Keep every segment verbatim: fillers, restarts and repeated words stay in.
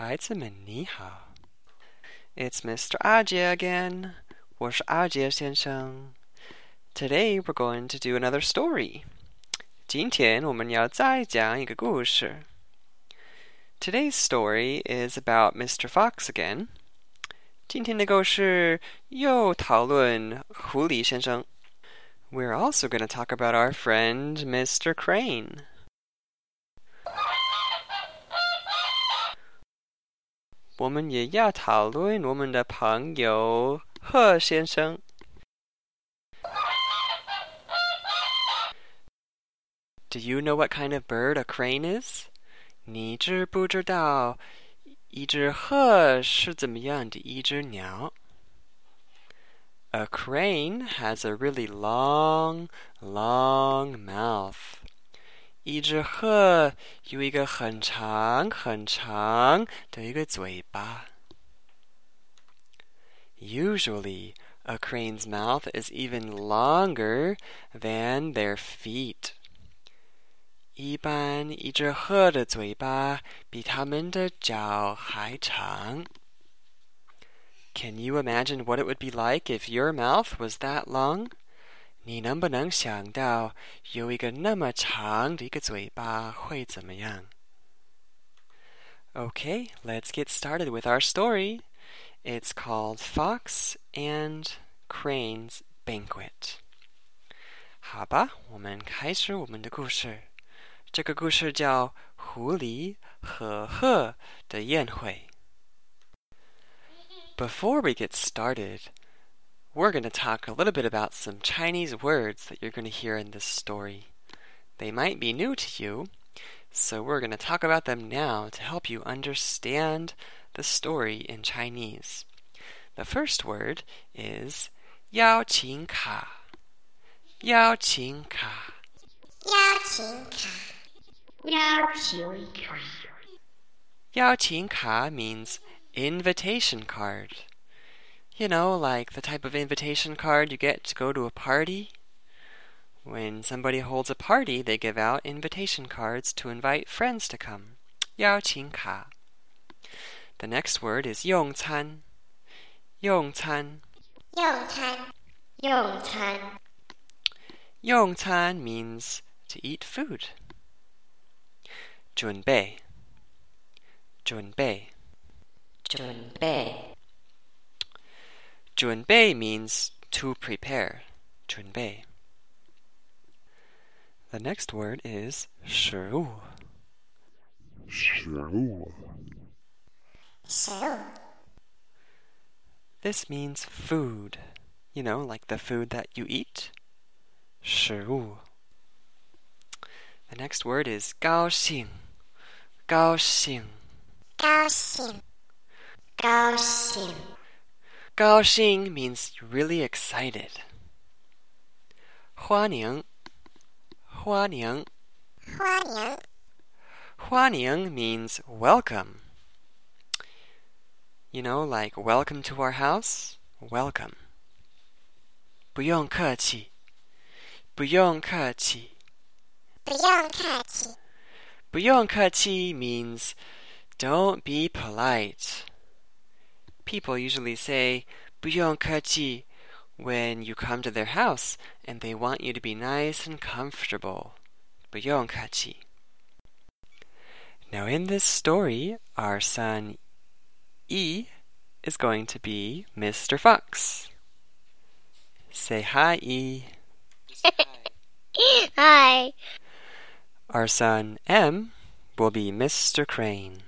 孩子们你好 It's Mister Ajie again 我是 Ajie 先生 Today we're going to do another story 今天我们要再讲一个故事 Today's story is about Mister Fox again 今天的故事又讨论狐狸先生 We're also going to talk about our friend Mister Crane我们也要讨论我们的朋友贺先生。Do you know what kind of bird a crane is? 你知不知道一只鹤是怎么样的一只鸟? A crane has a really long, long mouth.一只鹤有一个很长很长的一个嘴巴。Usually, a crane's mouth is even longer than their feet. 一般一只鹤的嘴巴比它们的脚还长。Can you imagine what it would be like if your mouth was that long?你能不能想到有一个那么长的一个嘴巴会怎么样 Okay, let's get started with our story. It's called Fox and Crane's Banquet. 好吧，我们开始我们的故事。这个故事叫狐狸和鹤的宴会。Before we get started,We're going to talk a little bit about some Chinese words that you're going to hear in this story. They might be new to you, so we're going to talk about them now to help you understand the story in Chinese. The first word is 邀请卡。邀请卡。邀请卡。邀请卡。邀请卡 means invitation card.You know, like the type of invitation card you get to go to a party. When somebody holds a party, they give out invitation cards to invite friends to come. 邀请卡. The next word is 用餐. 用餐. 用餐. 用餐. 用餐 means to eat food. 准备. 准备. 准备.准备 means to prepare. 准备. The next word is 食物. 食物. 食物. This means food. You know, like the food that you eat. 食物. The next word is 高兴. 高兴. 高兴. 高兴.高兴 means really excited. 欢迎，欢迎，欢迎，欢迎 means welcome. You know, like welcome to our house, welcome. 不用客气，不用客气，不用客气，不用客气 means don't be polite.People usually say 不用客气 when you come to their house and they want you to be nice and comfortable. 不用客气. Now in this story, our son E is going to be Mister Fox. Say hi, E. Hi. Our son M will be Mister Crane.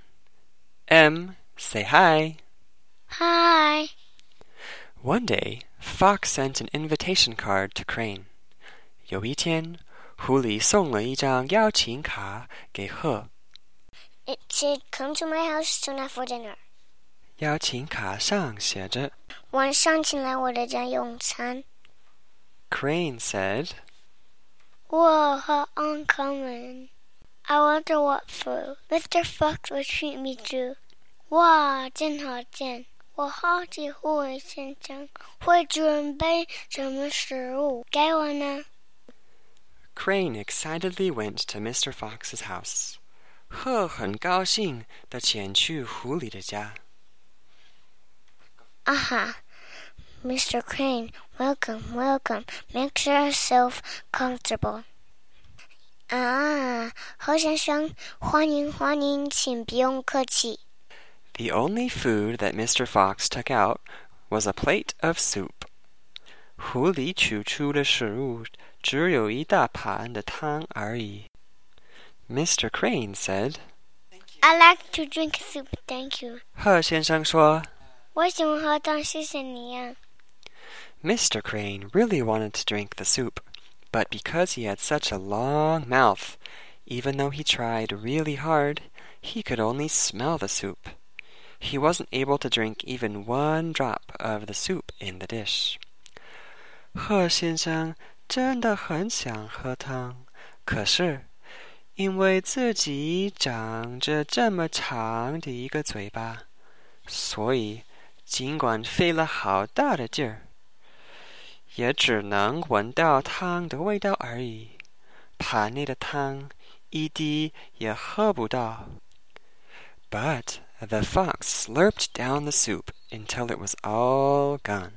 M, say hi.Hi. One day, Fox sent an invitation card to Crane. 有一天，狐狸送了一张邀请卡给鹤。It said, "Come to my house tonight for dinner." 邀请卡上写着，晚上请来我的家用餐。Crane said, "Whoa, how uncommon! I wonder what food Mister Fox will treat me to." 哇，真好见！我好奇狐狸先生会准备什么食物给我呢 Crane excitedly went to Mister Fox's house. 鹤很高兴地潜去狐狸的家。啊哈 Mister Crane, welcome, welcome. Make yourself comfortable. 啊，何先生，欢迎欢迎，请不用客气。The only food that Mister Fox took out was a plate of soup. 狐狸取出的食物只有一大盘的汤而已。Mister Crane said, "I like to drink soup, thank you." 贺先生说，我喜欢喝汤，谢谢你呀。Mister Crane really wanted to drink the soup, but because he had such a long mouth, even though he tried really hard, he could only smell the soup.He wasn't able to drink even one drop of the soup in the dish. 贺先生真的很想喝汤，可是因为自己长着这么长的一个嘴巴，所以尽管费了好大的劲儿，也只能闻到汤的味道而已。盘内的汤一滴也喝不到。But...The fox slurped down the soup until it was all gone.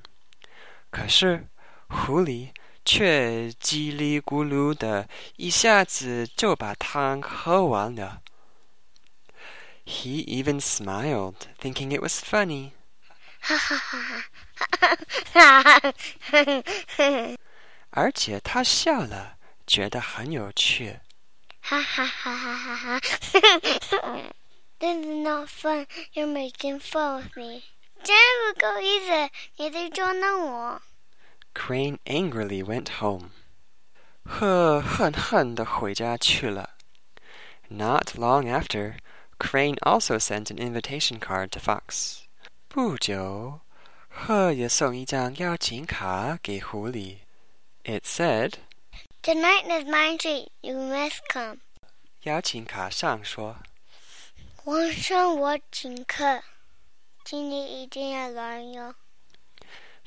可是狐狸却叽里咕噜的一下子就把汤喝完了。He even smiled, thinking it was funny. 哈哈哈哈哈！而且他笑了，觉得很有趣。哈哈哈哈哈哈！This is not fun. You're making fun of me. 真不够意思，你在捉弄我。Crane angrily went home. 鹤恨恨地回家去了。Not long after, Crane also sent an invitation card to Fox. 不久，鹤也送一张邀请卡给狐狸。It said, "Tonight is my treat. You must come." 邀请卡上说。晚上我请客，今天一定要来哟。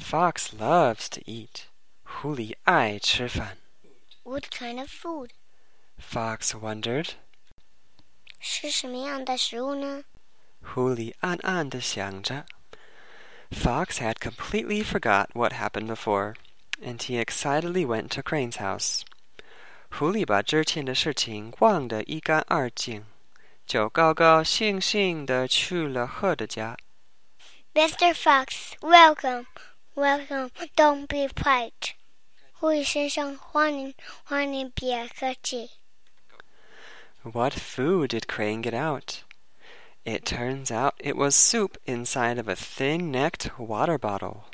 Fox loves to eat. 狐狸爱吃饭。What kind of food? Fox wondered. 是什么样的食物呢？狐狸暗暗地想着。Fox had completely forgot what happened before, and he excitedly went to Crane's house. 狐狸把之前的事情忘得一干二净。就高高兴兴地去了鹤的家。Mister Fox, welcome, welcome. Don't be polite. 狐狸先生，欢迎，欢迎，别客气。What food did Crane get out? It turns out it was soup inside of a thin-necked water bottle.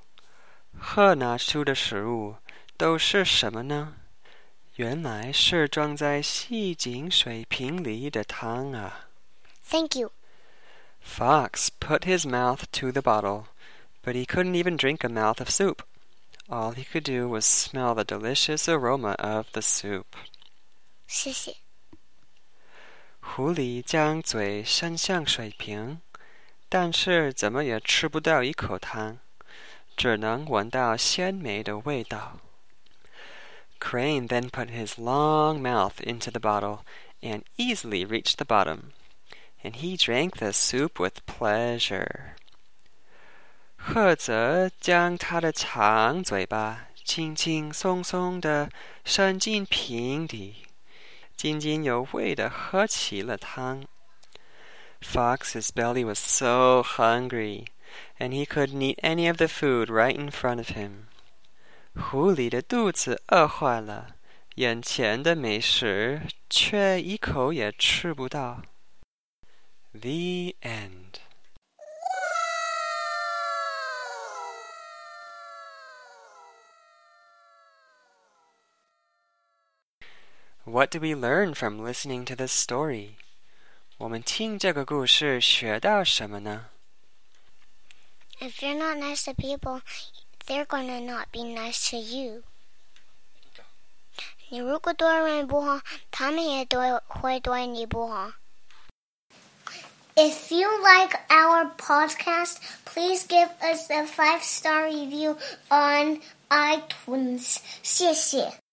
鹤拿出的食物都是什么呢？原来是装在细颈水瓶里的汤啊。Thank you. Fox put his mouth to the bottle, but he couldn't even drink a mouth of soup. All he could do was smell the delicious aroma of the soup. 谢谢。狐狸将嘴伸向水瓶，但是怎么也吃不到一口汤，只能闻到鲜美的味道。Crane then put his long mouth into the bottle and easily reached the bottom, and he drank the soup with pleasure. 鹤则将他的长嘴巴轻轻松松地伸进瓶底，津津有味地喝起了汤。Fox's belly was so hungry, and he couldn't eat any of the food right in front of him.狐狸的肚子饿坏了，眼前的美食却一口也吃不到。The end. What do we learn from listening to this story? 我们听这个故事学到什么呢？ If you're not nice to people,They're gonna not be nice to you. 你如果对人不好，他们也对会对你不好。If you like our podcast, please give us a five-star review on iTunes. 谢谢。